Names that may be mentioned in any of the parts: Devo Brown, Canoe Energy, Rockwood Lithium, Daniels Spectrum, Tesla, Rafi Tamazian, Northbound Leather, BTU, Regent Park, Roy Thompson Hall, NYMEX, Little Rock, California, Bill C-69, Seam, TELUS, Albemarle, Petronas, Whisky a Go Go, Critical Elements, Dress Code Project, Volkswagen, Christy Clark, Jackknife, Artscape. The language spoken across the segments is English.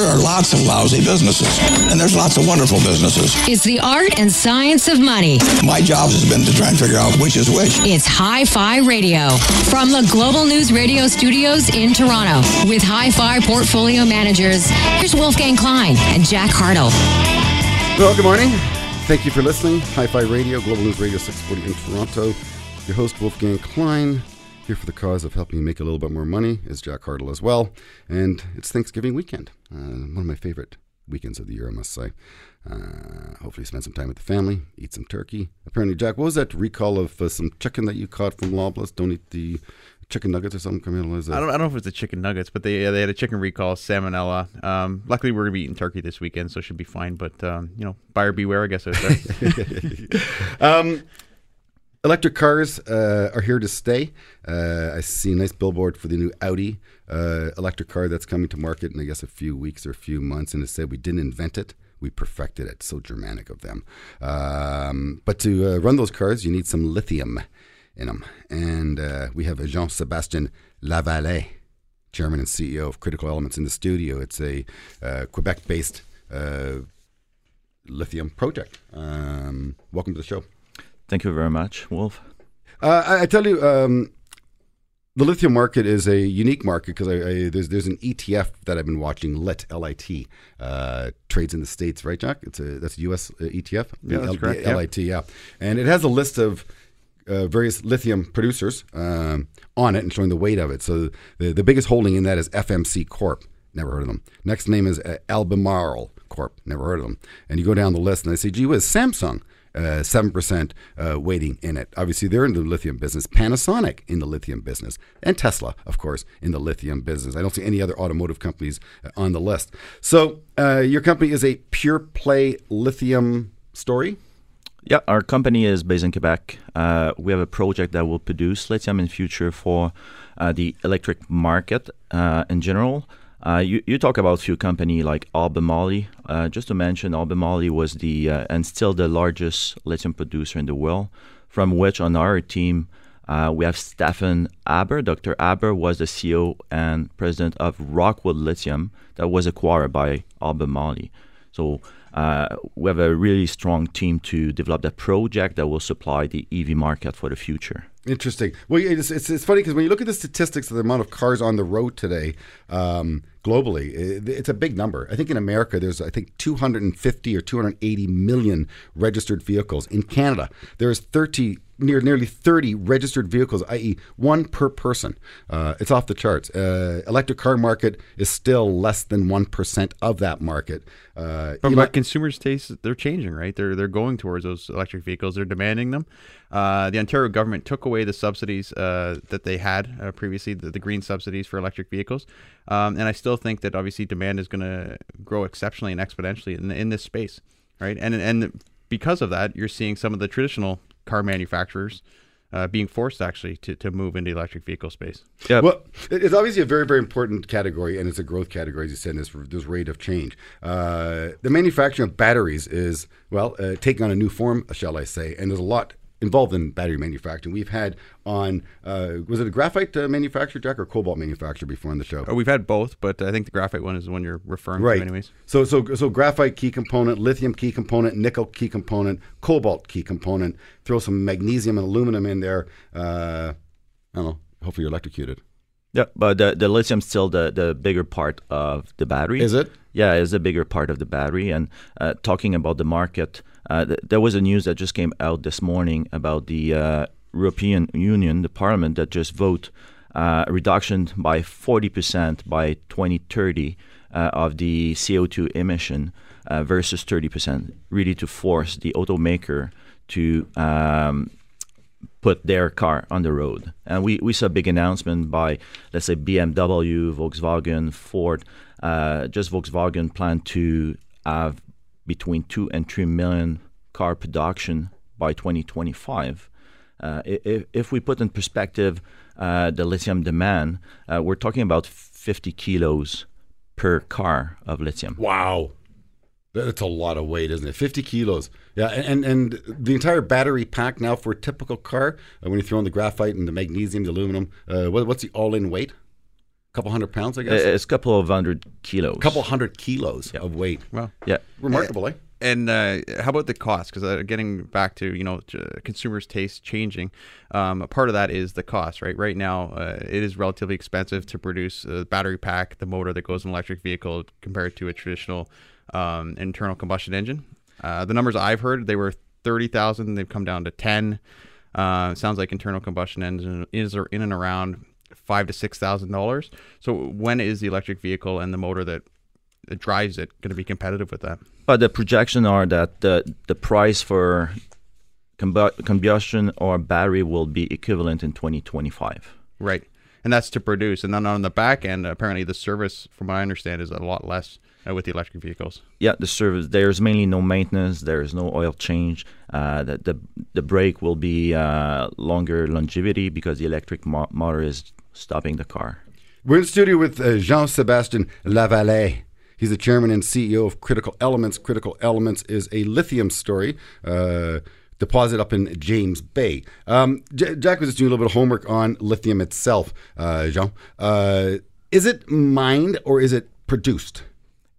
There are lots of lousy businesses, and there's lots of wonderful businesses. It's the art and science of money. My job has been to try and figure out which is which. It's Hi-Fi Radio from the Global News Radio Studios in Toronto with Hi-Fi Portfolio Managers. Here's Wolfgang Klein and Jack Hartle. Well, good morning. Thank you for listening. Hi-Fi Radio, Global News Radio 640 in Toronto. Your host, Wolfgang Klein, here for the cause of helping you make a little bit more money, is Jack Hartle as well. And it's Thanksgiving weekend, one of my favorite weekends of the year, I must say. Hopefully spend some time with the family, eat some turkey. Apparently, Jack, what was that recall of some chicken that you caught from Loblaws? Don't eat the chicken nuggets or something? I don't know if it was the chicken nuggets, but they had a chicken recall, salmonella. Luckily, we're going to be eating turkey this weekend, so it should be fine. But, buyer beware, I guess I would say. Electric cars are here to stay. I see a nice billboard for the new Audi electric car that's coming to market in, I guess, a few weeks or a few months. And it said, we didn't invent it, we perfected it. So Germanic of them. But to run those cars, you need some lithium in them. And we have a Jean-Sébastien Lavallée, chairman and CEO of Critical Elements, in the studio. It's a Quebec-based lithium project. Welcome to the show. Thank you very much, Wolf. I tell you, the lithium market is a unique market because there's an ETF that I've been watching, LIT, L-I-T, trades in the States, right, Jack? That's a U.S. ETF? Yeah, that's correct. L-I-T, yeah. And it has a list of various lithium producers on it and showing the weight of it. So the biggest holding in that is FMC Corp. Never heard of them. Next name is Albemarle Corp. Never heard of them. And you go down the list and I say, gee whiz, Samsung. 7% weighting in it. Obviously, they're in the lithium business. Panasonic in the lithium business. And Tesla, of course, in the lithium business. I don't see any other automotive companies on the list. So your company is a pure play lithium story? Yeah, our company is based in Quebec. We have a project that will produce lithium in future for the electric market in general. You talk about a few companies like Albemarle. Just to mention, Albemarle was and still the largest lithium producer in the world, from which on our team, we have Stefan Aber. Dr. Aber was the CEO and president of Rockwood Lithium that was acquired by Albemarle. So we have a really strong team to develop that project that will supply the EV market for the future. Interesting. Well, it's funny because when you look at the statistics of the amount of cars on the road today globally, it's a big number. I think in America there's 250 or 280 million registered vehicles. In Canada there is nearly 30 registered vehicles, i.e. one per person. It's off the charts. Electric car market is still less than 1% of that market. But consumers' tastes, they're changing, right? They're going towards those electric vehicles. They're demanding them. The Ontario government took away the subsidies that they had previously, the green subsidies for electric vehicles. And I still think that obviously demand is going to grow exceptionally and exponentially in this space, right? And because of that, you're seeing some of the traditional car manufacturers being forced actually to move into electric vehicle space. Yep. Well, it's obviously a very, very important category, and it's a growth category, as you said, and this rate of change. The manufacturing of batteries is, taking on a new form, shall I say, and there's a lot involved in battery manufacturing. We've had on, was it a graphite manufacturer, Jack, or cobalt manufacturer before on the show? Oh, we've had both, but I think the graphite one is the one you're referring to anyways. So graphite key component, lithium key component, nickel key component, cobalt key component, throw some magnesium and aluminum in there. I don't know, hopefully you're electrocuted. Yeah, but the lithium's still the bigger part of the battery. Is it? Yeah, it's a bigger part of the battery. And talking about the market, there was a news that just came out this morning about the European Union, the Parliament, that just vote a reduction by 40% by 2030 of the CO2 emission versus 30%, really to force the automaker to put their car on the road. And we saw a big announcement by, let's say, BMW, Volkswagen, Ford. Just Volkswagen planned to have between 2 and 3 million car production by 2025. If we put in perspective the lithium demand, we're talking about 50 kilos per car of lithium. Wow. That's a lot of weight, isn't it? 50 kilos. Yeah, and the entire battery pack now for a typical car, when you throw in the graphite and the magnesium, the aluminum, what's the all-in weight? couple hundred pounds, I guess? It's a couple of hundred kilos. Couple hundred kilos of weight. Well, yeah. Remarkable, eh? And how about the cost? Because getting back to, you know, consumers' taste changing, a part of that is the cost, right? Right now, it is relatively expensive to produce a battery pack, the motor that goes in an electric vehicle compared to a traditional internal combustion engine. The numbers I've heard, they were 30,000. They've come down to 10. Sounds like internal combustion engine is in and around $5,000 to $6,000. So when is the electric vehicle and the motor that drives it going to be competitive with that? The projections are that the price for combustion or battery will be equivalent in 2025. Right. And that's to produce. And then on the back end, apparently the service, from what I understand, is a lot less with the electric vehicles. Yeah, the service. There's mainly no maintenance. There is no oil change. The brake will be longer longevity because the electric motor is stopping the car. We're in the studio with Jean-Sébastien Lavallée. He's the chairman and CEO of Critical Elements. Critical Elements is a lithium story deposit up in James Bay. Jack was just doing a little bit of homework on lithium itself, Jean. Is it mined or is it produced?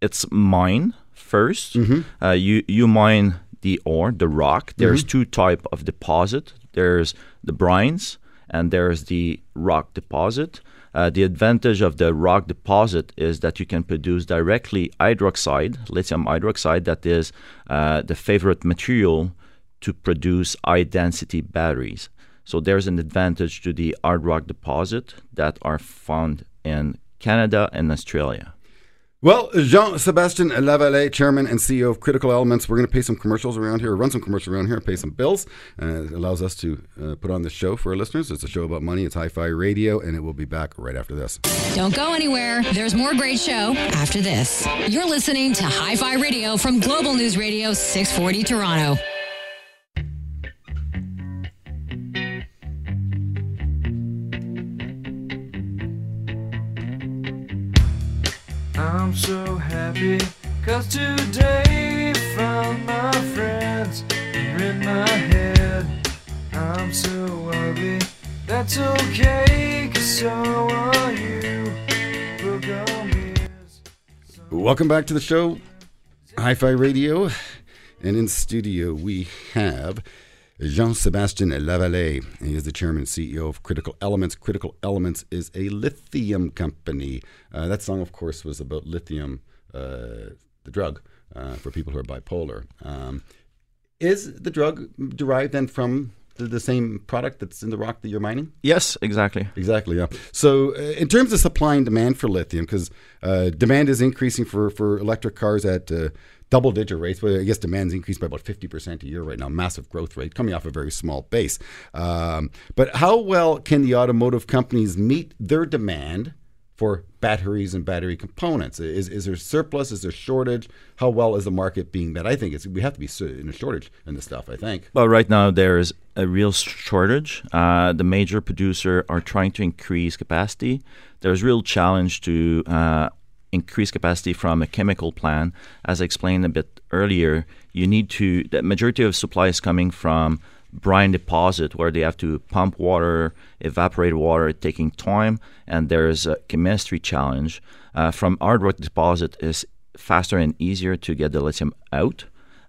It's mined first. Mm-hmm. You mine the ore, the rock. There's two type of deposit. There's the brines and there's the rock deposit. The advantage of the rock deposit is that you can produce directly hydroxide, lithium hydroxide, that is the favorite material to produce high-density batteries. So there's an advantage to the hard rock deposit that are found in Canada and Australia. Well, Jean-Sébastien Lavallée, Chairman and CEO of Critical Elements. We're going to pay some commercials around here, run some commercials around here, and pay some bills. It allows us to put on this show for our listeners. It's a show about money. It's Hi-Fi Radio, and it will be back right after this. Don't go anywhere. There's more great show after this. You're listening to Hi-Fi Radio from Global News Radio 640 Toronto. I'm so happy, 'cause today found my friends are in my head. I'm so ugly, that's okay, 'cause so are you. Welcome back to the show, Hi-Fi Radio, and in studio we have Jean-Sébastien Lavallée. He is the chairman and CEO of Critical Elements. Critical Elements is a lithium company. That song, of course, was about lithium, the drug, for people who are bipolar. Is the drug derived then from the same product that's in the rock that you're mining? Yes, exactly. Exactly, yeah. So in terms of supply and demand for lithium, because demand is increasing for electric cars at double-digit rates. Well, I guess demand's increased by about 50% a year right now, massive growth rate coming off a very small base. But how well can the automotive companies meet their demand for batteries and battery components? Is there surplus? Is there shortage? How well is the market being met? I think we have to be in a shortage in this stuff, I think. Well, right now there is a real shortage. The major producer are trying to increase capacity. There's real challenge to increase capacity from a chemical plant. As I explained a bit earlier, the majority of supply is coming from brine deposit where they have to pump water, evaporate water, taking time, and there's a chemistry challenge. From hard rock deposit is faster and easier to get the lithium out,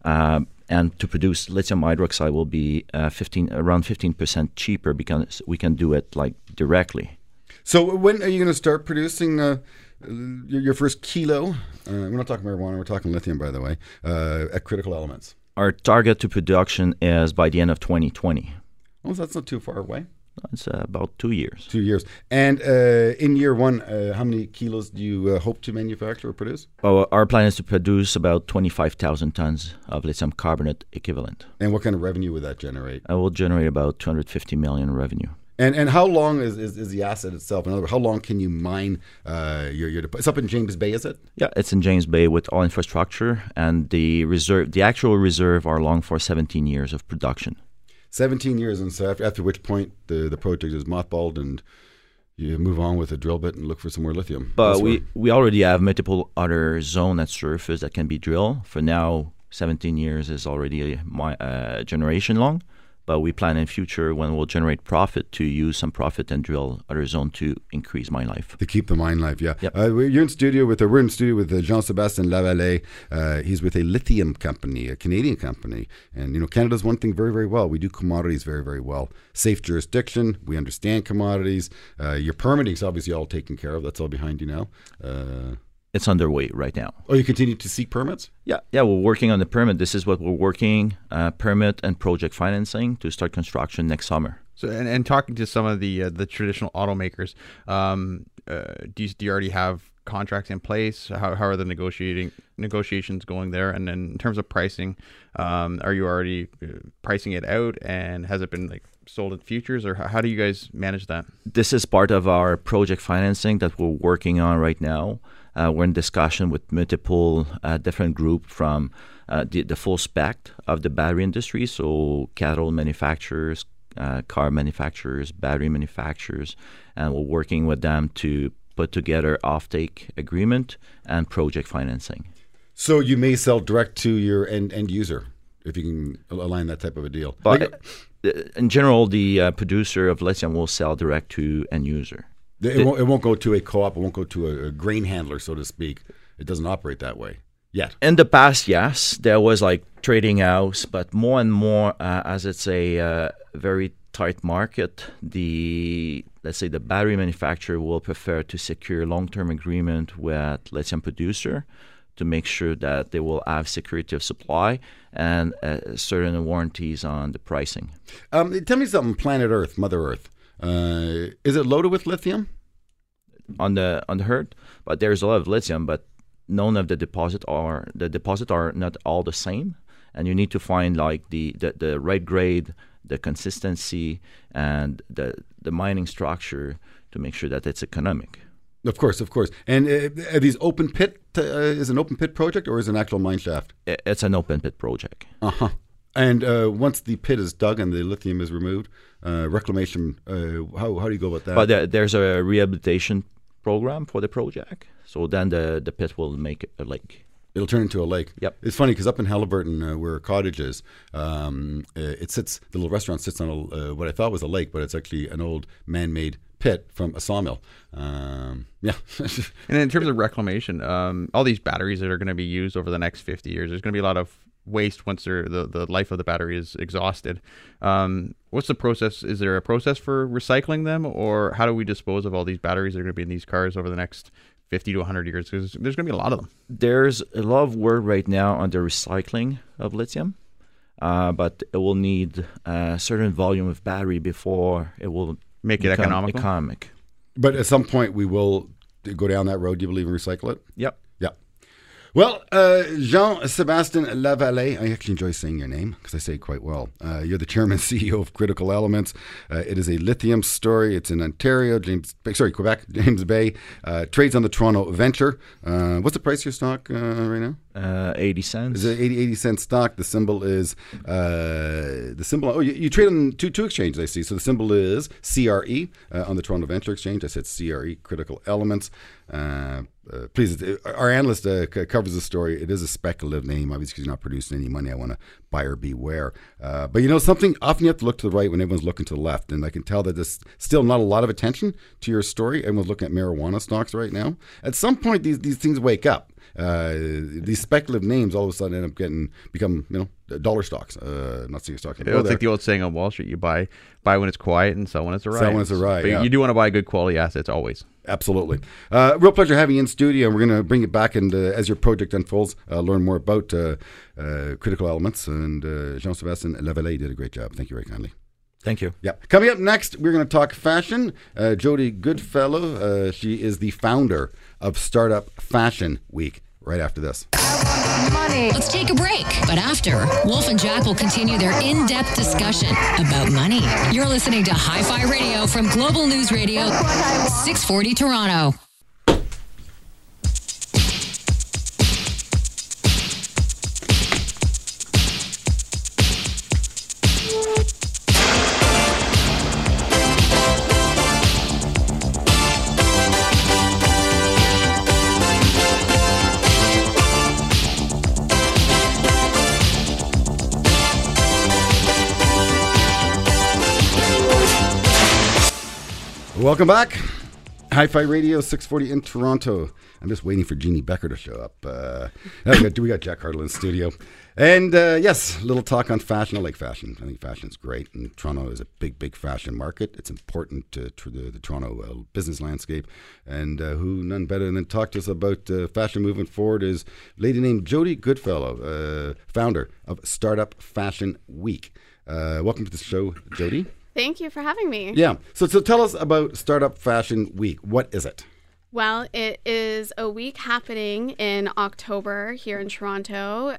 and to produce lithium hydroxide will be around 15% cheaper because we can do it like directly. So when are you going to start producing your first kilo? We're not talking marijuana, we're talking lithium, by the way, at Critical Elements. Our target to production is by the end of 2020. Well, that's not too far away. It's about 2 years. 2 years. And in year one, how many kilos do you hope to manufacture or produce? Well, our plan is to produce about 25,000 tons of lithium carbonate equivalent. And what kind of revenue would that generate? It will generate about $250 million revenue. And how long is the asset itself? In other words, how long can you mine your deposit? It's up in James Bay, is it? Yeah, it's in James Bay with all infrastructure, and the actual reserve are long for 17 years of production. 17 years, and so after which point the project is mothballed and you move on with a drill bit and look for some more lithium. But we already have multiple other zones at surface that can be drilled. For now, 17 years is already my generation long. But we plan in future when we'll generate profit to use some profit and drill other zone to increase mine life. To keep the mine life, yeah. Yep. We're in studio with Jean-Sébastien Lavallée. He's with a lithium company, a Canadian company. And, you know, Canada's one thing very, very well. We do commodities very, very well. Safe jurisdiction. We understand commodities. Your permitting's obviously all taken care of. That's all behind you now. It's underway right now. Oh, you continue to seek permits? Yeah, we're working on the permit. This is what we're working, permit and project financing to start construction next summer. So, and talking to some of the traditional automakers, do you already have contracts in place? How are the negotiations going there? And then in terms of pricing, are you already pricing it out? And has it been like sold at futures, or how do you guys manage that? This is part of our project financing that we're working on right now. We're in discussion with multiple different group from the full spectrum of the battery industry, so cattle manufacturers, car manufacturers, battery manufacturers, and we're working with them to put together offtake agreement and project financing. So you may sell direct to your end user if you can align that type of a deal. But in general, the producer of lithium will sell direct to end user. It won't go to a co-op. It won't go to a grain handler, so to speak. It doesn't operate that way yet. In the past, yes, there was like trading house, but more and more, as it's a very tight market, let's say the battery manufacturer will prefer to secure long-term agreement with lithium producer to make sure that they will have security of supply and certain warranties on the pricing. Tell me something, planet Earth, Mother Earth. Is it loaded with lithium? On the herd, but there's a lot of lithium, but none of the deposits are not all the same, and you need to find like the right grade, the consistency, and the mining structure to make sure that it's economic. Of course. And are these open pit? Is an open pit project or is it an actual mine shaft? It's an open pit project. Uh-huh. And once the pit is dug and the lithium is removed, reclamation, how do you go about that? But there's a rehabilitation program for the project. So then the pit will make a lake. It'll turn into a lake. Yep. It's funny because up in Halliburton, where a cottage is, the little restaurant sits on what I thought was a lake, but it's actually an old man-made pit from a sawmill. And in terms of reclamation, all these batteries that are going to be used over the next 50 years, there's going to be a lot of waste once the life of the battery is exhausted. What's the process? Is there a process for recycling them, or how do we dispose of all these batteries that are going to be in these cars over the next 50 to 100 years? Because there's going to be a lot of them. There's a lot of work right now on the recycling of lithium, but it will need a certain volume of battery before it will make it economic. But at some point we will go down that road. Do you believe in recycle it? Yep. Well, Jean-Sébastien Lavallée, I actually enjoy saying your name because I say it quite well. You're the chairman and CEO of Critical Elements. It is a lithium story. It's in Ontario, Quebec, James Bay. Trades on the Toronto Venture. What's the price of your stock right now? 80 cents. Is it 80 cent stock? The symbol is, oh, you trade on two exchanges, I see. So the symbol is CRE on the Toronto Venture Exchange. I said CRE, Critical Elements. Please, our analyst covers the story. It is a speculative name, obviously, because you're not producing any money. I want to buyer beware. But you know something, often you have to look to the right when everyone's looking to the left. And I can tell that there's still not a lot of attention to your story. Everyone's looking at marijuana stocks right now. At some point, these things wake up. These speculative names all of a sudden end up become dollar stocks, not single stocks. It's like the old saying on Wall Street: you buy when it's quiet and sell when it's a ride. But yeah. You do want to buy good quality assets always. Absolutely. Real pleasure having you in studio. We're going to bring it back and as your project unfolds, learn more about Critical Elements. And Jean-Sébastien Lavallée did a great job. Thank you very kindly. Thank you. Yeah. Coming up next, we're going to talk fashion. Jodi Goodfellow, she is the founder of Startup Fashion Week. Right after this. Money. Let's take a break. But after, Wolf and Jack will continue their in-depth discussion about money. You're listening to Hi-Fi Radio from Global News Radio 640 Toronto. Welcome back. Hi-Fi Radio, 640 in Toronto. I'm just waiting for Jeannie Becker to show up. We got Jack Hartle in studio. And yes, a little talk on fashion. I like fashion. I think fashion's great. And Toronto is a big, big fashion market. It's important to the Toronto business landscape. And who none better than talk to us about fashion moving forward is a lady named Jodi Goodfellow, founder of Startup Fashion Week. Welcome to the show, Jodi. Thank you for having me. Yeah. So tell us about Startup Fashion Week. What is it? Well, it is a week happening in October here in Toronto.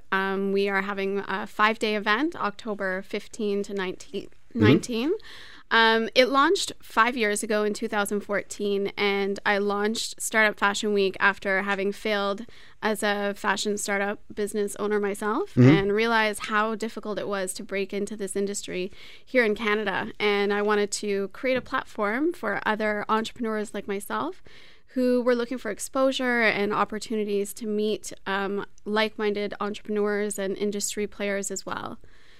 We are having a 5-day event, October 15 to 19. Mm-hmm. It launched 5 years ago in 2014, and I launched Startup Fashion Week after having failed as a fashion startup business owner myself, mm-hmm. and realized how difficult it was to break into this industry here in Canada. And I wanted to create a platform for other entrepreneurs like myself who were looking for exposure and opportunities to meet like-minded entrepreneurs and industry players as well.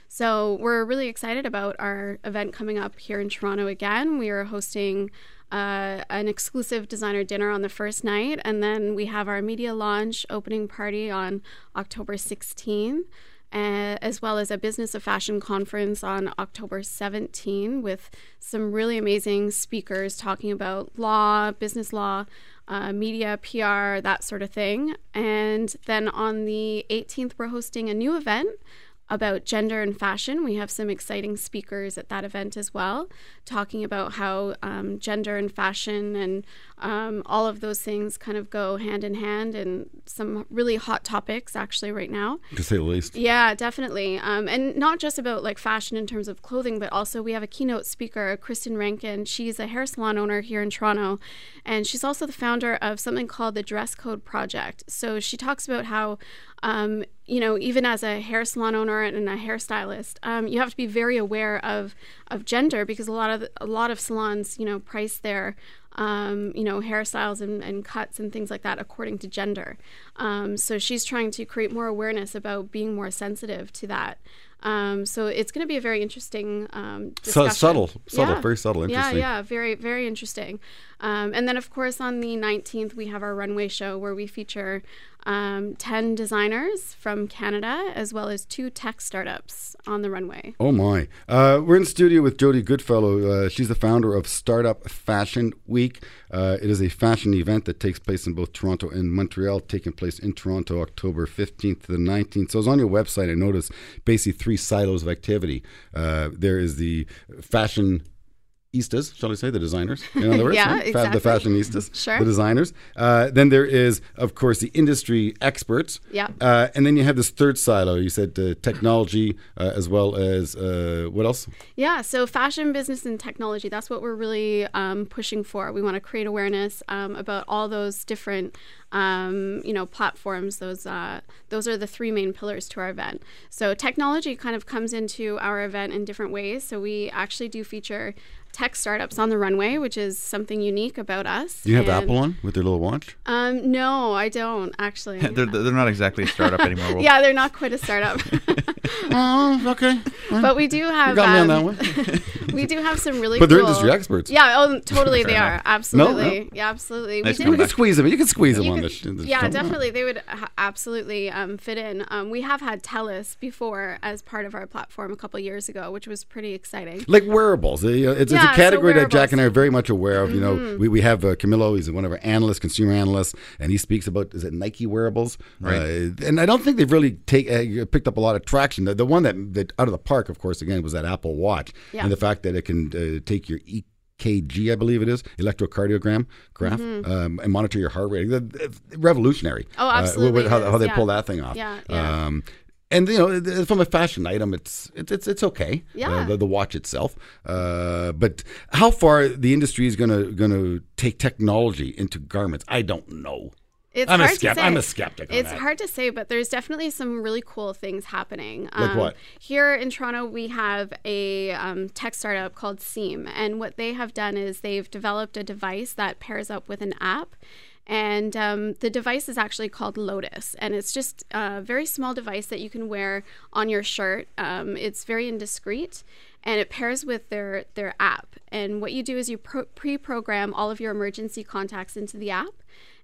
So we're really excited about our event coming up here in Toronto again. We are hosting an exclusive designer dinner on the first night, and then we have our media launch opening party on October 16, as well as a Business of Fashion conference on October 17 with some really amazing speakers talking about law, business law, media, PR, that sort of thing. And then on the 18th, we're hosting a new event about gender and fashion. We have some exciting speakers at that event as well, talking about how gender and fashion and all of those things kind of go hand in hand, and some really hot topics actually right now. To say the least. Yeah, definitely. And not just about like fashion in terms of clothing, but also we have a keynote speaker, Kristen Rankin. She's a hair salon owner here in Toronto, and she's also the founder of something called the Dress Code Project. So she talks about how you know, even as a hair salon owner and a hairstylist, you have to be very aware of gender, because a lot of salons, you know, price their hairstyles and cuts and things like that according to gender. So she's trying to create more awareness about being more sensitive to that. So it's going to be a very interesting discussion. Subtle, yeah. Very subtle, interesting. Yeah, very, very interesting. And then, of course, on the 19th, we have our runway show where we feature 10 designers from Canada, as well as 2 tech startups on the runway. Oh, my. We're in studio with Jodi Goodfellow. She's the founder of Startup Fashion Week. It is a fashion event that takes place in both Toronto and Montreal, taking place in Toronto October 15th to the 19th. So it's on your website. I noticed basically 3 silos of activity. There is the fashion Istas, shall I say, the designers, in other words. Yeah, right? Exactly. The fashionistas, sure. The designers. Then there is, of course, the industry experts. Yeah. And then you have this third silo. You said technology as well as what else? Yeah, so fashion, business, and technology. That's what we're really pushing for. We want to create awareness about all those different platforms. Those are the 3 main pillars to our event. So technology kind of comes into our event in different ways. So we actually do feature tech startups on the runway, which is something unique about us. Do you have Apple on with their little watch? No, I don't, actually. They're not exactly a startup anymore. Yeah, they're not quite a startup. Okay. But we do have... You got me on that one. We do have some really cool... But they're industry experts. Yeah, oh, totally they are. Absolutely. No? Yeah, absolutely. Nice. We can squeeze them. You can squeeze them on this. Yeah, definitely. They would absolutely fit in. We have had TELUS before as part of our platform a couple years ago, which was pretty exciting. Like wearables. It's a category that Jack and I are very much aware of. Mm-hmm. You know, we have Camilo. He's one of our analysts, consumer analysts, and he speaks about, is it Nike wearables? Right. And I don't think they've really picked up a lot of traction. The one that out of the park, of course, again, was that Apple Watch. Yeah. And the fact that it can take your EKG, I believe it is, electrocardiogram graph, mm-hmm. And monitor your heart rate. Revolutionary. Oh, absolutely. How they pull that thing off. Yeah, yeah. And you know, from a fashion item, it's okay. Yeah. The watch itself, but how far the industry is gonna take technology into garments, I don't know. I'm a skeptic. It's hard to say, but there's definitely some really cool things happening. Like what? Here in Toronto, we have a tech startup called Seam, and what they have done is they've developed a device that pairs up with an app. And the device is actually called Lotus, and it's just a very small device that you can wear on your shirt. It's very indiscreet. and it pairs with their app. And what you do is you pre-program all of your emergency contacts into the app,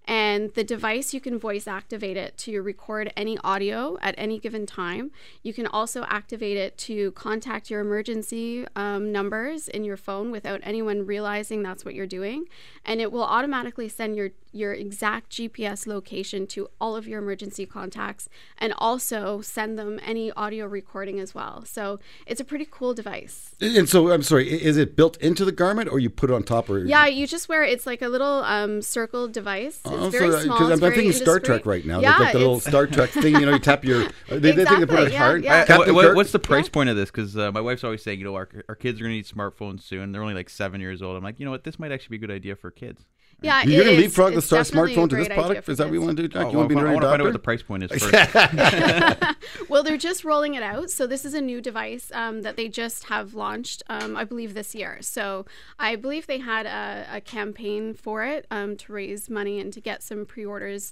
and the device, you can voice activate it to record any audio at any given time. You can also activate it to contact your emergency numbers in your phone without anyone realizing that's what you're doing. And it will automatically send your exact GPS location to all of your emergency contacts, and also send them any audio recording as well. So it's a pretty cool device. And so, I'm sorry, is it built into the garment or you put it on top? Or yeah, you just wear it. It's like a little circle device. It's very small. Because I'm thinking indiscreet. Star Trek right now. Yeah, like the little Star Trek thing, you know, you tap your... They think they put it hard. Yeah. What's the price point of this? Because my wife's always saying, you know, our kids are going to need smartphones soon. They're only like 7 years old. I'm like, you know what? This might actually be a good idea for kids. Yeah, you're going to leapfrog the star smartphone to this product? Is that what you want to do, Jack? You want to be an early adopter? I want to find out what the price point is first. Well, they're just rolling it out. So this is a new device that they just have launched, I believe, this year. So I believe they had a campaign for it to raise money and to get some pre-orders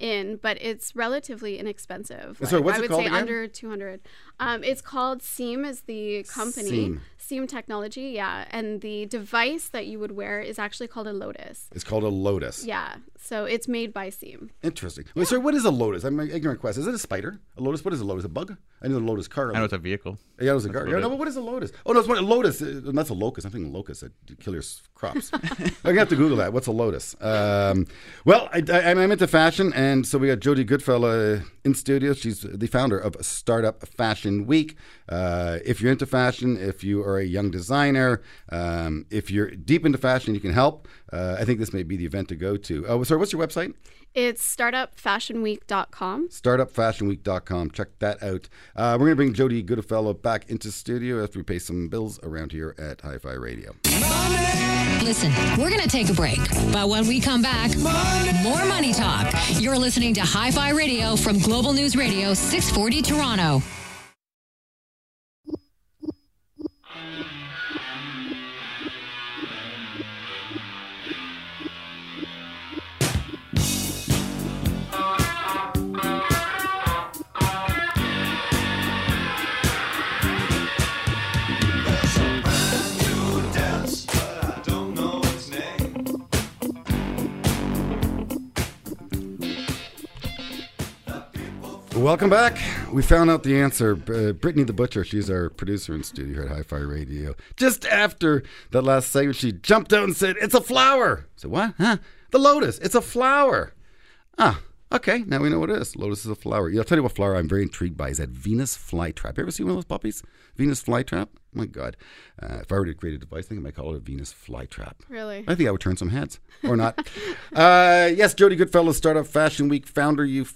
in, but it's relatively inexpensive. Like, so what's it called again? I would say under 200. It's called Seam, is the company. Seam Technology, yeah. And the device that you would wear is actually called a Lotus. It's called a Lotus. Yeah. So it's made by Seam. Interesting. Yeah. Wait, so what is a Lotus? I'm an ignorant question. Is it a spider? A Lotus? What is a Lotus? A bug? I know the Lotus car. I know it's a vehicle. Yeah, it was a car. No, but what is a Lotus? Oh, no, it's a Lotus. That's a locust. I'm thinking locust. That kill your crops. I'm going to have to Google that. What's a Lotus? Well, I'm into fashion, and so we got Jodi Goodfellow in studio. She's the founder of Startup Fashion Week. If you're into fashion, if you are a young designer, if you're deep into fashion, you can help. I think this may be the event to go to. Oh, sorry, what's your website? It's startupfashionweek.com. Startupfashionweek.com. Check that out. We're going to bring Jodi Goodfellow back into studio after we pay some bills around here at Hi-Fi Radio. Money. Listen, we're going to take a break, but when we come back, more Money Talk. You're listening to Hi-Fi Radio from Global News Radio 640 Toronto. Welcome back. We found out the answer. Brittany the Butcher, she's our producer in studio here at Hi-Fi Radio. Just after that last segment, she jumped out and said, it's a flower. I said, what? Huh? The lotus. It's a flower. Ah, okay. Now we know what it is. Lotus is a flower. Yeah, I'll tell you what flower I'm very intrigued by is that Venus flytrap. You ever see one of those puppies? Venus flytrap? Oh, my God. If I were to create a device, I think I might call it a Venus flytrap. Really? I think I would turn some heads. Or not. Yes, Jodi Goodfellow, Startup Fashion Week founder. You're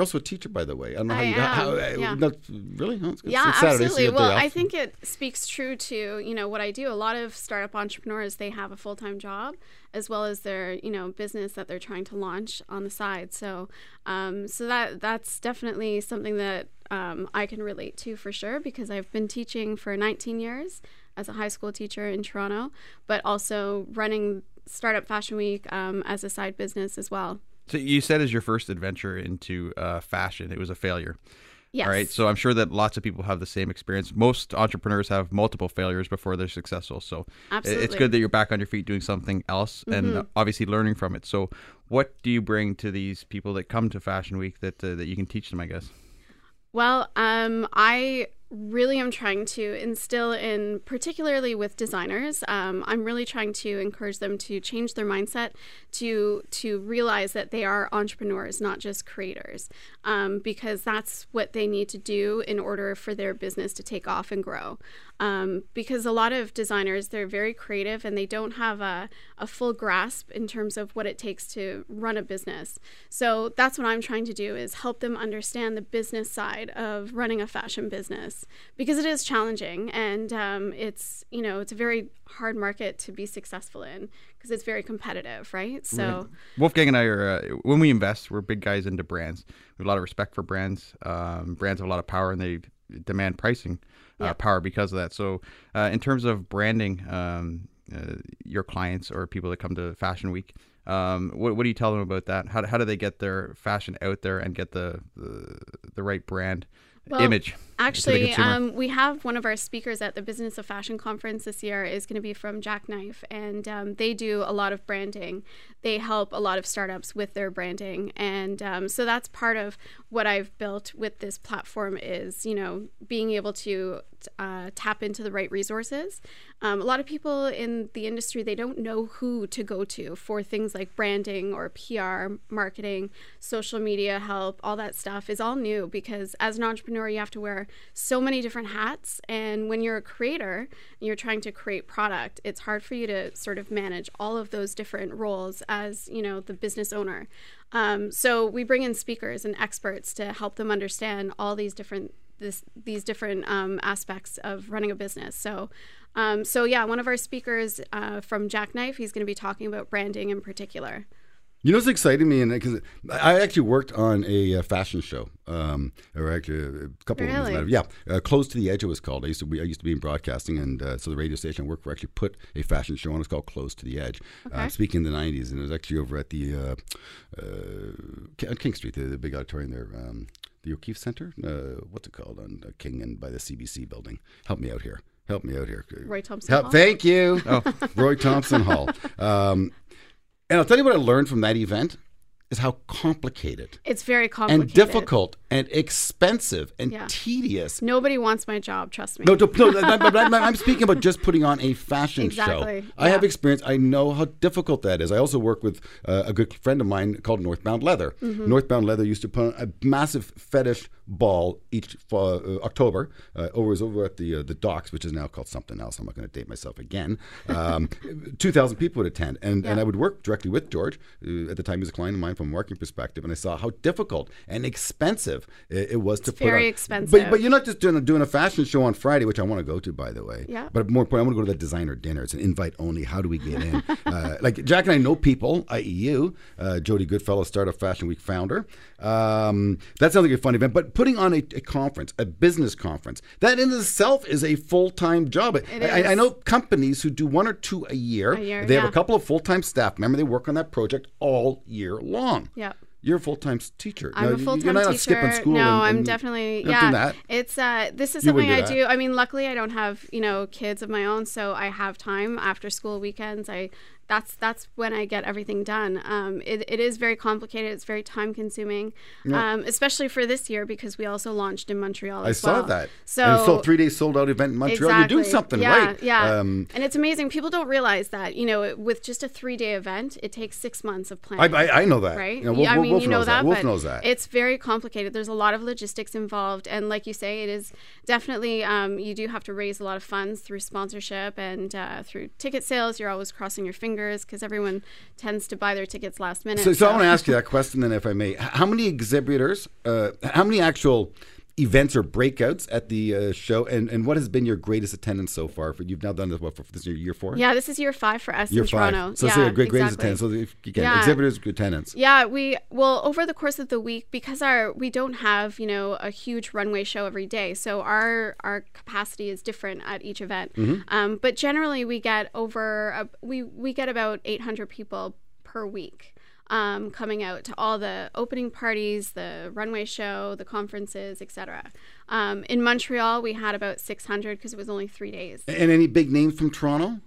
also a teacher, by the way. I don't know how you got. Yeah. No, really? No, yeah, it's Saturday, absolutely. So well, I think it speaks true to, you know, what I do. A lot of startup entrepreneurs, they have a full-time job as well as their, you know, business that they're trying to launch on the side. So, so that's definitely something that I can relate to for sure, because I've been teaching for 19 years as a high school teacher in Toronto, but also running Startup Fashion Week as a side business as well. So you said as your first adventure into fashion, it was a failure. Yes. All right. So I'm sure that lots of people have the same experience. Most entrepreneurs have multiple failures before they're successful. So absolutely, it's good that you're back on your feet doing something else and obviously learning from it. So what do you bring to these people that come to Fashion Week that you can teach them, I guess? Well, I really am trying to instill in, particularly with designers, I'm really trying to encourage them to change their mindset to realize that they are entrepreneurs, not just creators, because that's what they need to do in order for their business to take off and grow. Because a lot of designers, they're very creative and they don't have a full grasp in terms of what it takes to run a business. So that's what I'm trying to do, is help them understand the business side of running a fashion business, because it is challenging, and it's, you know, it's a very hard market to be successful in because it's very competitive, right? So Wolfgang and I are, when we invest, we're big guys into brands. We have a lot of respect for brands. Brands have a lot of power and they demand pricing power because of that. So in terms of branding your clients or people that come to Fashion Week, what do you tell them about that? How do they get their fashion out there and get the right brand well, image. Actually, we have one of our speakers at the Business of Fashion conference this year is going to be from Jackknife, and they do a lot of branding. They help a lot of startups with their branding, and so that's part of what I've built with this platform is, you know, being able to tap into the right resources. A lot of people in the industry, they don't know who to go to for things like branding or PR, marketing, social media help. All that stuff is all new because as an entrepreneur, you have to wear so many different hats. And when you're a creator and you're trying to create product, it's hard for you to sort of manage all of those different roles as, you know, the business owner. So we bring in speakers and experts to help them understand all these different aspects of running a business. So yeah, one of our speakers from Jackknife, he's going to be talking about branding in particular. You know what's exciting me, and because I actually worked on a fashion show, or actually a couple of them, as a matter of, Close to the Edge it was called. I used to be in broadcasting, and so the radio station I worked for actually put a fashion show on. It's called Close to the Edge. Okay. Speaking in the 90s, and it was actually over at the King Street, the big auditorium there. The O'Keefe Center, what's it called on King and by the CBC building? Help me out here. Roy Thompson Hall. Thank you. Oh, Roy Thompson Hall. And I'll tell you what I learned from that event is how complicated. It's very complicated. And difficult and expensive and tedious. Nobody wants my job, trust me. No, I'm speaking about just putting on a fashion show. I have experience. I know how difficult that is. I also work with a good friend of mine called Northbound Leather. Mm-hmm. Northbound Leather used to put on a massive fetish ball each October. Over at the docks, which is now called something else. I'm not going to date myself again. 2,000 people would attend. And I would work directly with George. At the time, he was a client of mine from a marketing perspective. And I saw how difficult and expensive it was to put on. It's very expensive. But you're not just doing a fashion show on Friday, which I want to go to, by the way. Yeah. But more important, I want to go to that designer dinner. It's an invite only. How do we get in? Like Jack and I know people, i.e. you, Jodi Goodfellow, Startup Fashion Week founder. That sounds like a fun event. But putting on a conference, a business conference, that in itself is a full-time job. I know companies who do one or two a year. They have a couple of full-time staff members. They work on that project all year long. Yeah. You're a full-time teacher. I'm a full-time teacher. You're not skipping school. No, I'm definitely, that. It's, this is something I do. I mean, luckily I don't have, kids of my own, so I have time after school weekends. That's when I get everything done. It is very complicated. It's very time-consuming, especially for this year because we also launched in Montreal as well. I saw that. So and it's a 3-day sold-out event in Montreal. Exactly. You're doing something right. Yeah, and it's amazing. People don't realize that, with just a 3-day event, it takes 6 months of planning. I know that. Right? Wolf knows that. Wolf knows that. It's very complicated. There's a lot of logistics involved. And like you say, it is definitely, you do have to raise a lot of funds through sponsorship and through ticket sales. You're always crossing your fingers, because everyone tends to buy their tickets last minute. So I want to ask you that question then, if I may. How many exhibitors, how many actual events or breakouts at the show, and what has been your greatest attendance so far? You've now done this, what, for this year 4? Yeah, this is year 5 for us in Toronto. So it's your greatest attendance. So exhibitors, attendance. Yeah, over the course of the week, because we don't have, a huge runway show every day, so our capacity is different at each event. Mm-hmm. But generally, we get we get about 800 people per week. Coming out to all the opening parties, the runway show, the conferences, etc. In Montreal, we had about 600 because it was only 3 days. And any big names from Toronto?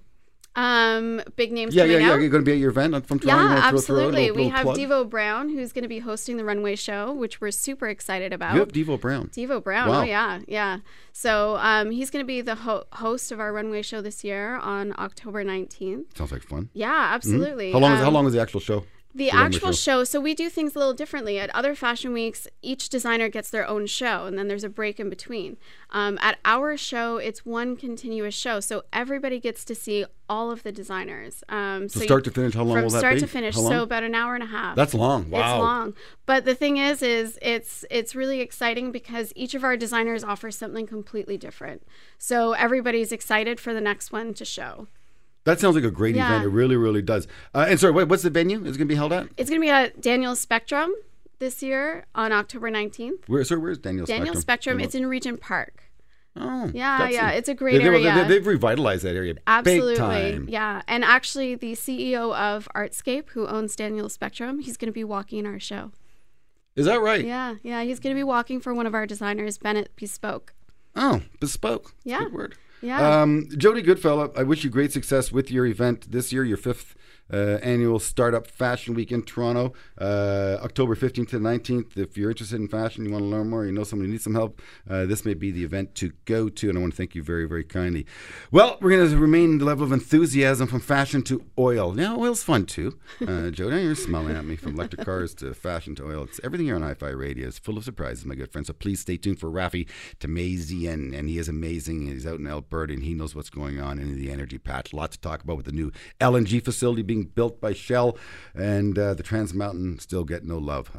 Big names coming out. Yeah. You're going to be at your event from Toronto? Yeah, absolutely. We have Devo Brown, who's going to be hosting the runway show, which we're super excited about. You have Devo Brown. Wow. Oh, yeah. So he's going to be the host of our runway show this year on October 19th. Sounds like fun. Yeah, absolutely. Mm-hmm. How long is the actual show? The actual show, so we do things a little differently. At other fashion weeks, each designer gets their own show, and then there's a break in between. At our show, it's one continuous show, so everybody gets to see all of the designers. So start to finish, how long will that be? From start to finish, so about an hour and a half. That's long, wow. It's long. But the thing is it's really exciting because each of our designers offers something completely different. So everybody's excited for the next one to show. That sounds like a great event. It really, really does. And sorry, what's the venue? Is it going to be held at? It's going to be at Daniels Spectrum this year on October 19th. Where's Daniels Spectrum? Daniels Spectrum, it's in Regent Park. Oh, yeah, it's a great area. They've revitalized that area. Absolutely, big time. Yeah. And actually, the CEO of Artscape, who owns Daniels Spectrum, he's going to be walking in our show. Is that right? Yeah, yeah. He's going to be walking for one of our designers, Bennett Bespoke. Oh, Bespoke. Yeah. Good word. Yeah. Jodi Goodfellow, I wish you great success with your event this year, your 5th annual Startup Fashion Week in Toronto, October 15th to the 19th. If you're interested in fashion, you want to learn more, you know somebody who needs some help, this may be the event to go to, and I want to thank you very, very kindly. Well, we're going to remain the level of enthusiasm from fashion to oil. Now, oil's fun, too. Jodi, you're smiling at me from electric cars to fashion to oil. It's everything here on Hi-Fi Radio is full of surprises, my good friend, so please stay tuned for Rafi Tamazian, and he is amazing. He's out in Alberta, and he knows what's going on in the energy patch. Lots to talk about with the new LNG facility being built by Shell, and the Trans Mountain still get no love.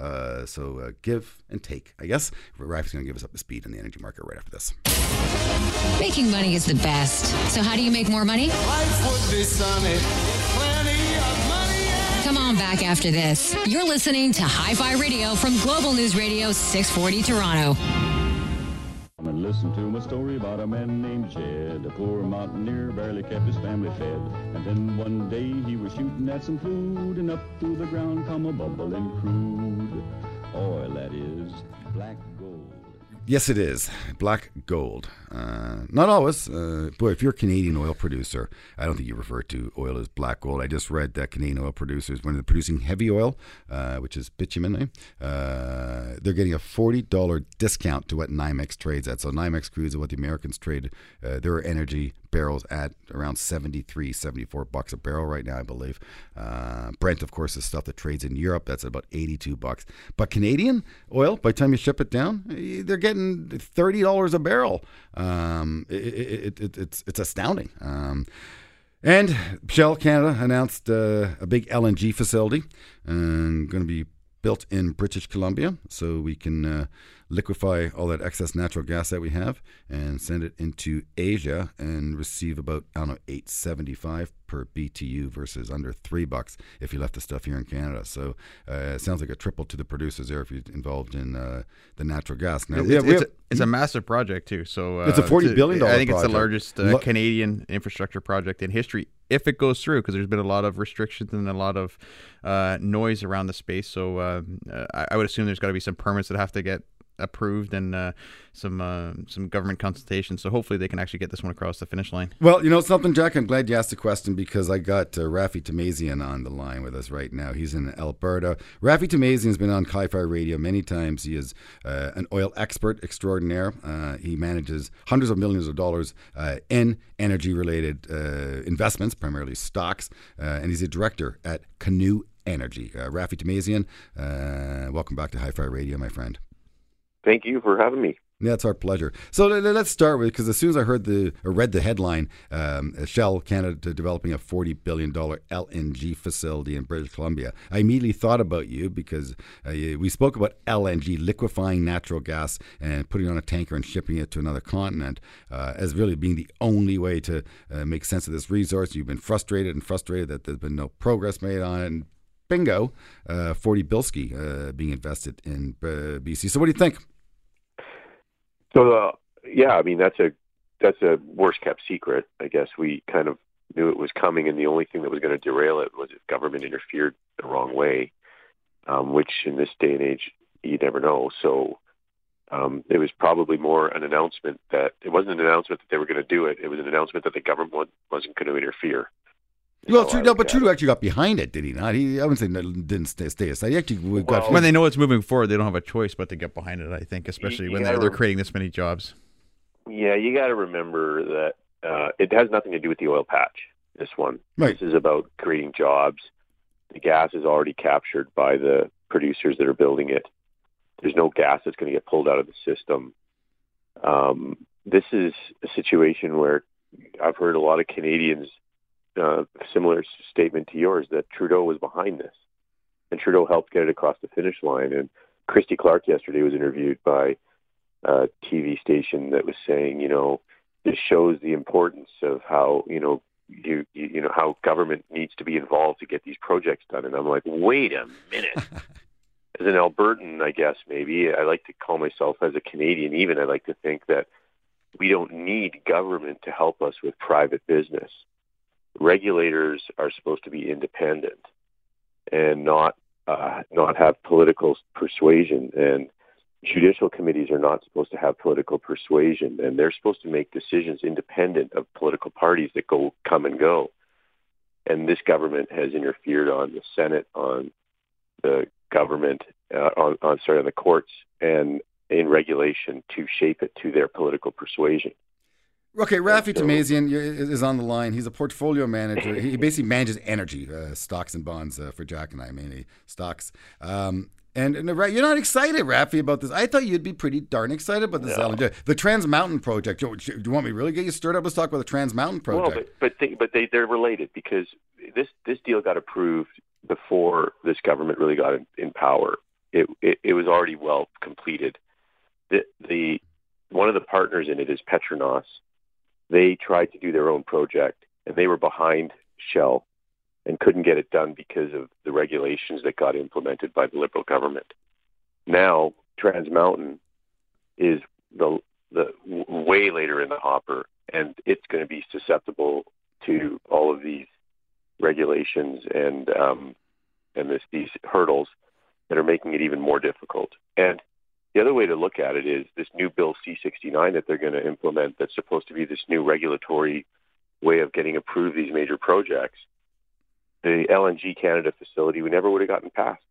So give and take, I guess. Rafi's going to give us up to speed in the energy market right after this. Making money is the best. So how do you make more money? Life would be sunny. Plenty of money. Come on back after this. You're listening to Hi-Fi Radio from Global News Radio 640 Toronto. And listen to my story about a man named Jed, a poor mountaineer, barely kept his family fed. And then one day he was shooting at some food, and up through the ground come a bubbling crude. Oil, that is, black gold. Yes, it is. Black gold. Not always. Boy, if you're a Canadian oil producer, I don't think you refer to oil as black gold. I just read that Canadian oil producers, when they're producing heavy oil, which is bitumen, they're getting a $40 discount to what NYMEX trades at. So NYMEX crudes are what the Americans trade their energy barrels at, around $73-$74 a barrel right now, I believe. Brent, of course, is stuff that trades in Europe. That's about $82. But Canadian oil, by the time you ship it down, they're getting $30 a barrel. It's astounding. And Shell Canada announced a big LNG facility, and going to be built in British Columbia, so we can liquefy all that excess natural gas that we have and send it into Asia and receive about, I don't know, $8.75 per BTU versus under $3 if you left the stuff here in Canada. So it sounds like a triple to the producers there if you're involved in the natural gas. Now, it's a massive project, too. So it's a $40 billion I think project. It's the largest Canadian infrastructure project in history, if it goes through, because there's been a lot of restrictions and a lot of noise around the space. So I would assume there's got to be some permits that have to get approved and some government consultation. So hopefully they can actually get this one across the finish line. Well, you know something, Jack? I'm glad you asked the question because I got Rafi Tamazian on the line with us right now. He's in Alberta. Rafi Tamazian has been on Hi-Fi Radio many times. He is an oil expert extraordinaire. He manages hundreds of millions of dollars in energy-related investments, primarily stocks, and he's a director at Canoe Energy. Rafi Tamazian, welcome back to Hi-Fi Radio, my friend. Thank you for having me. Yeah, it's our pleasure. So let's start with, because as soon as I read the headline, Shell Canada developing a $40 billion LNG facility in British Columbia, I immediately thought about you because we spoke about LNG, liquefying natural gas and putting it on a tanker and shipping it to another continent as really being the only way to make sense of this resource. You've been frustrated that there's been no progress made on it. And bingo, $40 billion being invested in BC. So what do you think? So, yeah, I mean, that's a worst-kept secret. I guess we kind of knew it was coming, and the only thing that was going to derail it was if government interfered the wrong way, which in this day and age, you never know. So it was probably more an announcement that – it wasn't an announcement that they were going to do it. It was an announcement that the government wasn't going to interfere. Well, Trudeau actually got behind it, did he not? I wouldn't say didn't stay aside. He actually got when they know it's moving forward, they don't have a choice but to get behind it, I think, especially when they're creating this many jobs. Yeah, you got to remember that it has nothing to do with the oil patch, this one. Right. This is about creating jobs. The gas is already captured by the producers that are building it. There's no gas that's going to get pulled out of the system. This is a situation where I've heard a lot of Canadians similar statement to yours that Trudeau was behind this, and Trudeau helped get it across the finish line. And Christy Clark yesterday was interviewed by a TV station that was saying, you know, this shows the importance of how, you know, you know how government needs to be involved to get these projects done. And I'm like, wait a minute. As an Albertan, I guess maybe I like to call myself as a Canadian. Even I like to think that we don't need government to help us with private business. Regulators are supposed to be independent and not not have political persuasion, and judicial committees are not supposed to have political persuasion, and they're supposed to make decisions independent of political parties that go come and go. And this government has interfered on the Senate, on the government, on the courts, and in regulation to shape it to their political persuasion. Okay, Rafi Tamazian is on the line. He's a portfolio manager. He basically manages energy, stocks and bonds for Jack and I, mainly stocks. And you're not excited, Rafi, about this. I thought you'd be pretty darn excited about this. No. The Trans Mountain Project. Do you want me to really get you stirred up? Let's talk about the Trans Mountain Project. Well, but they're related, because this deal got approved before this government really got in power. It was already well completed. The one of the partners in it is Petronas. They tried to do their own project, and they were behind Shell and couldn't get it done because of the regulations that got implemented by the Liberal government. Now, Trans Mountain is the way later in the hopper, and it's going to be susceptible to all of these regulations and these hurdles that are making it even more difficult. And the other way to look at it is this new Bill C-69 that they're going to implement, that's supposed to be this new regulatory way of getting approved these major projects. The LNG Canada facility, we never would have gotten past.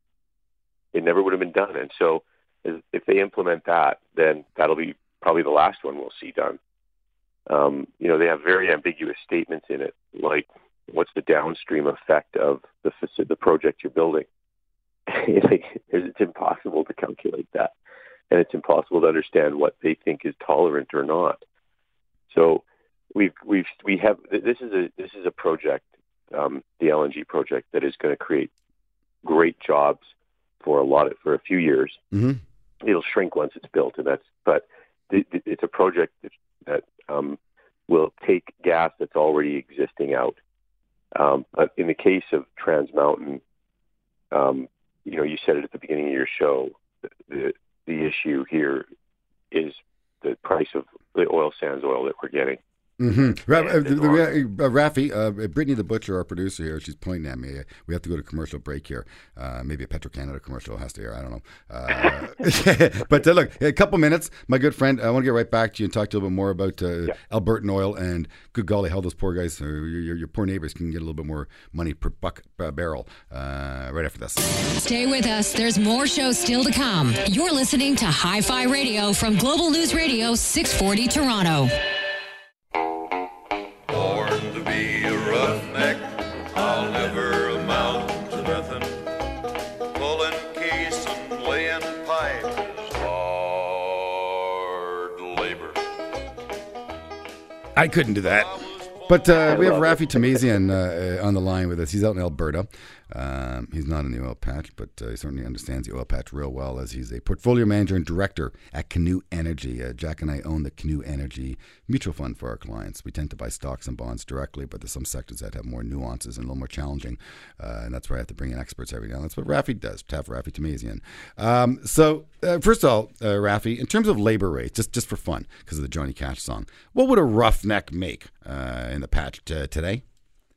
It never would have been done. And so if they implement that, then that'll be probably the last one we'll see done. They have very ambiguous statements in it, like what's the downstream effect of the project you're building? It's impossible to calculate that. And it's impossible to understand what they think is tolerant or not. So this is a project, the LNG project, that is going to create great jobs for a few years. Mm-hmm. It'll shrink once it's built, but it's a project that will take gas that's already existing out. In the case of Trans Mountain, you said it at the beginning of your show. The issue here is the price of the oil sands oil that we're getting. Mm-hmm. Rafi, Brittany the Butcher, our producer here, she's pointing at me. We have to go to commercial break here. Maybe a Petro-Canada commercial has to air. I don't know. But look, a couple minutes, my good friend. I want to get right back to you and talk to you a little bit more about Albertan oil. And good golly, how those poor guys, your poor neighbors, can get a little bit more money per buck barrel right after this. Stay with us. There's more shows still to come. You're listening to Hi-Fi Radio from Global News Radio 640 Toronto. I couldn't do that. But we have Rafi Tamazian on the line with us. He's out in Alberta. He's not in the oil patch, but he certainly understands the oil patch real well, as he's a portfolio manager and director at Canoe Energy. Jack and I own the Canoe Energy mutual fund for our clients. We tend to buy stocks and bonds directly, but there's some sectors that have more nuances and a little more challenging, and that's where I have to bring in experts every now and then. That's what Rafi does, to have Rafi Tamazian. So first of all, Rafi, in terms of labor rates, just for fun, because of the Johnny Cash song, what would a roughneck make in the patch today?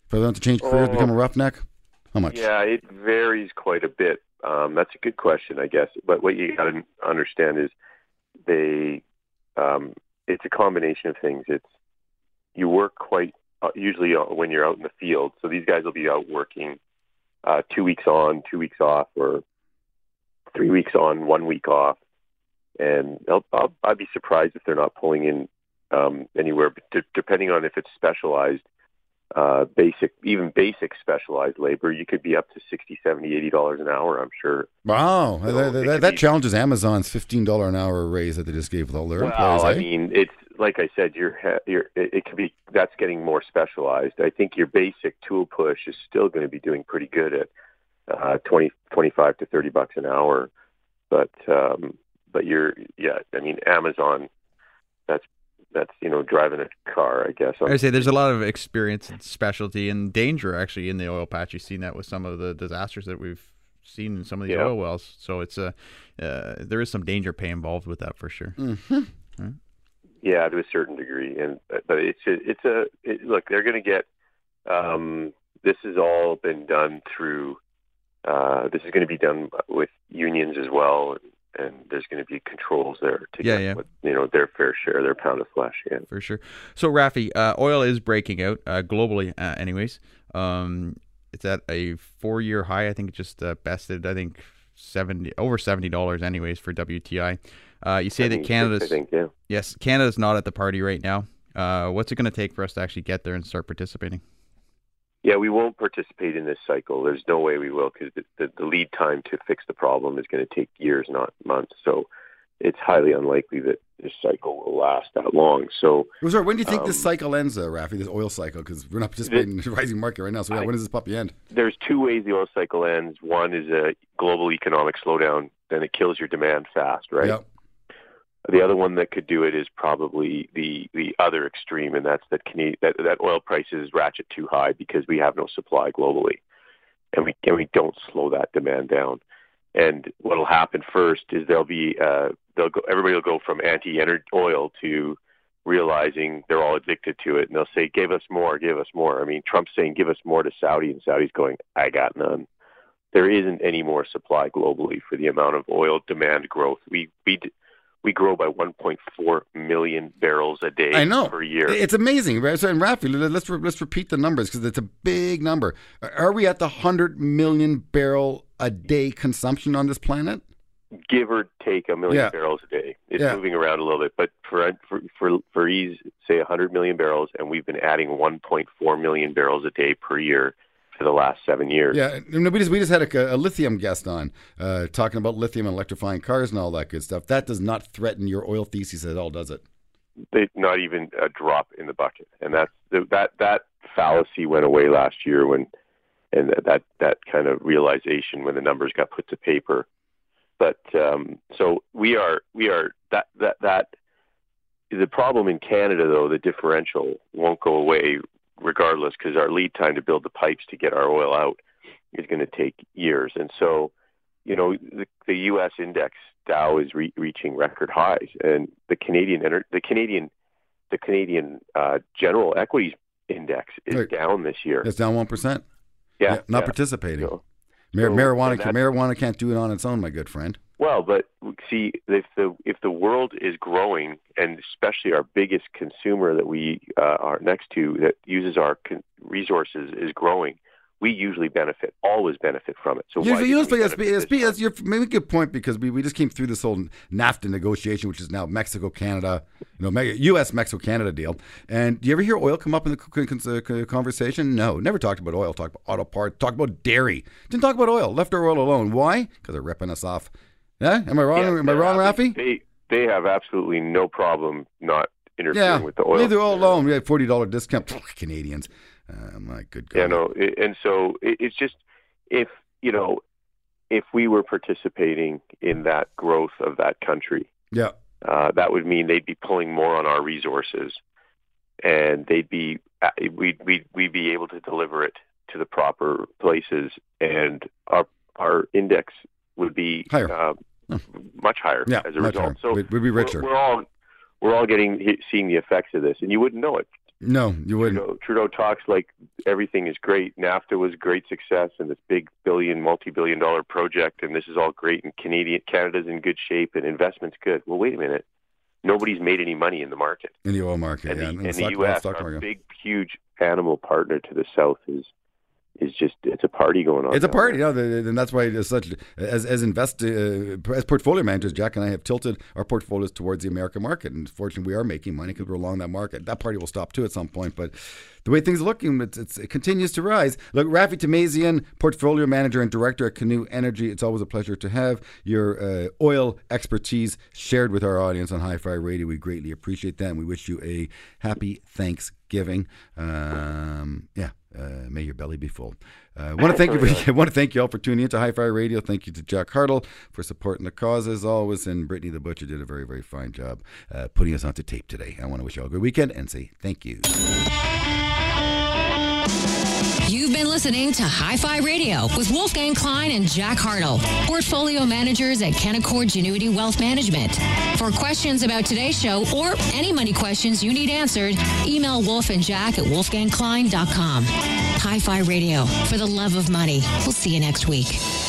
For them to change careers, become a roughneck? How much? Yeah, it varies quite a bit. That's a good question, I guess. But what you got to understand is it's a combination of things. You work quite usually when you're out in the field. So these guys will be out working 2 weeks on, 2 weeks off, or 3 weeks on, 1 week off. And I'd be surprised if they're not pulling in anywhere, but depending on if it's specialized. Basic specialized labor, you could be up to $60, $70, $80 an hour, I'm sure. Wow, so that challenges Amazon's $15 an hour raise that they just gave with all their employees. Well, I mean, it's like I said, it could be, that's getting more specialized. I think your basic tool push is still going to be doing pretty good at $20, $25 to $30 an hour, but Amazon, that's driving a car, I guess. I say there's a lot of experience and specialty and danger actually in the oil patch. You've seen that with some of the disasters that we've seen in some of these oil wells. So it's there is some danger pay involved with that for sure. Mm-hmm. Right. Yeah, to a certain degree, but look, they're going to get. This has all been done through This is going to be done with unions as well, and there's going to be controls there to get what, their fair share, their pound of flesh. Yeah. For sure. So, Rafi, oil is breaking out globally, anyways. It's at a four-year high. I think it just bested, over $70 anyways for WTI. You say that Canada's, Yes, Canada's not at the party right now. What's it going to take for us to actually get there and start participating? Yeah, we won't participate in this cycle. There's no way we will, because the lead time to fix the problem is going to take years, not months. So it's highly unlikely that this cycle will last that long. So, sorry, when do you think this cycle ends, though, Rafi, this oil cycle? Because we're not participating in the rising market right now. So when does this puppy end? There's two ways the oil cycle ends. One is a global economic slowdown, then it kills your demand fast, right? Yep. The other one that could do it is probably the other extreme, and that's that oil prices ratchet too high because we have no supply globally, and we don't slow that demand down. And what'll happen first is everybody will go from anti-energy oil to realizing they're all addicted to it, and they'll say, "Give us more, give us more." I mean, Trump's saying, "Give us more" to Saudi, and Saudi's going, "I got none." There isn't any more supply globally for the amount of oil demand growth We grow by 1.4 million barrels a day per year. It's amazing, right? So, and Rafi, let's repeat the numbers because it's a big number. Are we at the 100 million barrel a day consumption on this planet? Give or take a million barrels a day. It's moving around a little bit, but for ease, say 100 million barrels, and we've been adding 1.4 million barrels a day per year for the last 7 years. Yeah, we just had a lithium guest on talking about lithium and electrifying cars and all that good stuff. That does not threaten your oil thesis at all, does it? Not even a drop in the bucket. And that fallacy went away last year that kind of realization when the numbers got put to paper. But so we are that the problem in Canada, though, the differential won't go away regardless, because our lead time to build the pipes to get our oil out is going to take years. And so, the U.S. index Dow is reaching record highs, and the Canadian general equities index is down this year. It's down 1%. Not participating. So, marijuana can't do it on its own, my good friend. Well, but see, if the world is growing, and especially our biggest consumer that we are next to that uses our resources is growing, we usually always benefit from it. So you make a good point, because we just came through this whole NAFTA negotiation, which is now Mexico-Canada, U.S. Mexico-Canada deal. And do you ever hear oil come up in the conversation? No, never talked about oil. Talked about auto parts. Talked about dairy. Didn't talk about oil. Left our oil alone. Why? Because they're ripping us off. Yeah, am I wrong? Yeah, am I wrong, Rafi? They have absolutely no problem not interfering with the oil. Leave the oil alone. We had $40 discount. Canadians, my good God. Yeah, no, and so it's just if we were participating in that growth of that country, that would mean they'd be pulling more on our resources, and we'd be able to deliver it to the proper places, and our index would be higher. Much higher as a result. Higher. So we'd be richer. We're all seeing the effects of this, and you wouldn't know it. No, you wouldn't. Trudeau talks like everything is great. NAFTA was a great success, and this big multi-billion-dollar project, and this is all great, and Canada's in good shape, and investment's good. Well, wait a minute. Nobody's made any money in the market. In the oil market, and the U.S., our big, huge animal partner to the south it's a party going on. It's a party, and that's why it is such. As portfolio managers, Jack and I have tilted our portfolios towards the American market, and fortunately, we are making money because we're along that market. That party will stop too at some point, but the way things are looking, it continues to rise. Look, Rafi Tamazian, portfolio manager and director at Canoe Energy. It's always a pleasure to have your oil expertise shared with our audience on Hi-Fi Radio. We greatly appreciate that, and we wish you a happy Thanksgiving. May your belly be full. Want to thank you all for tuning in to Hi-Fi Radio. Thank you to Jack Hartle for supporting the cause as always, and Brittany the Butcher did a very, very fine job putting us onto tape today. I want to wish you all a good weekend and say thank you. You've been listening to Hi-Fi Radio with Wolfgang Klein and Jack Hartle, portfolio managers at Canaccord Genuity Wealth Management. For questions about today's show or any money questions you need answered, email Wolf and Jack at wolfgangklein.com. Hi-Fi Radio, for the love of money. We'll see you next week.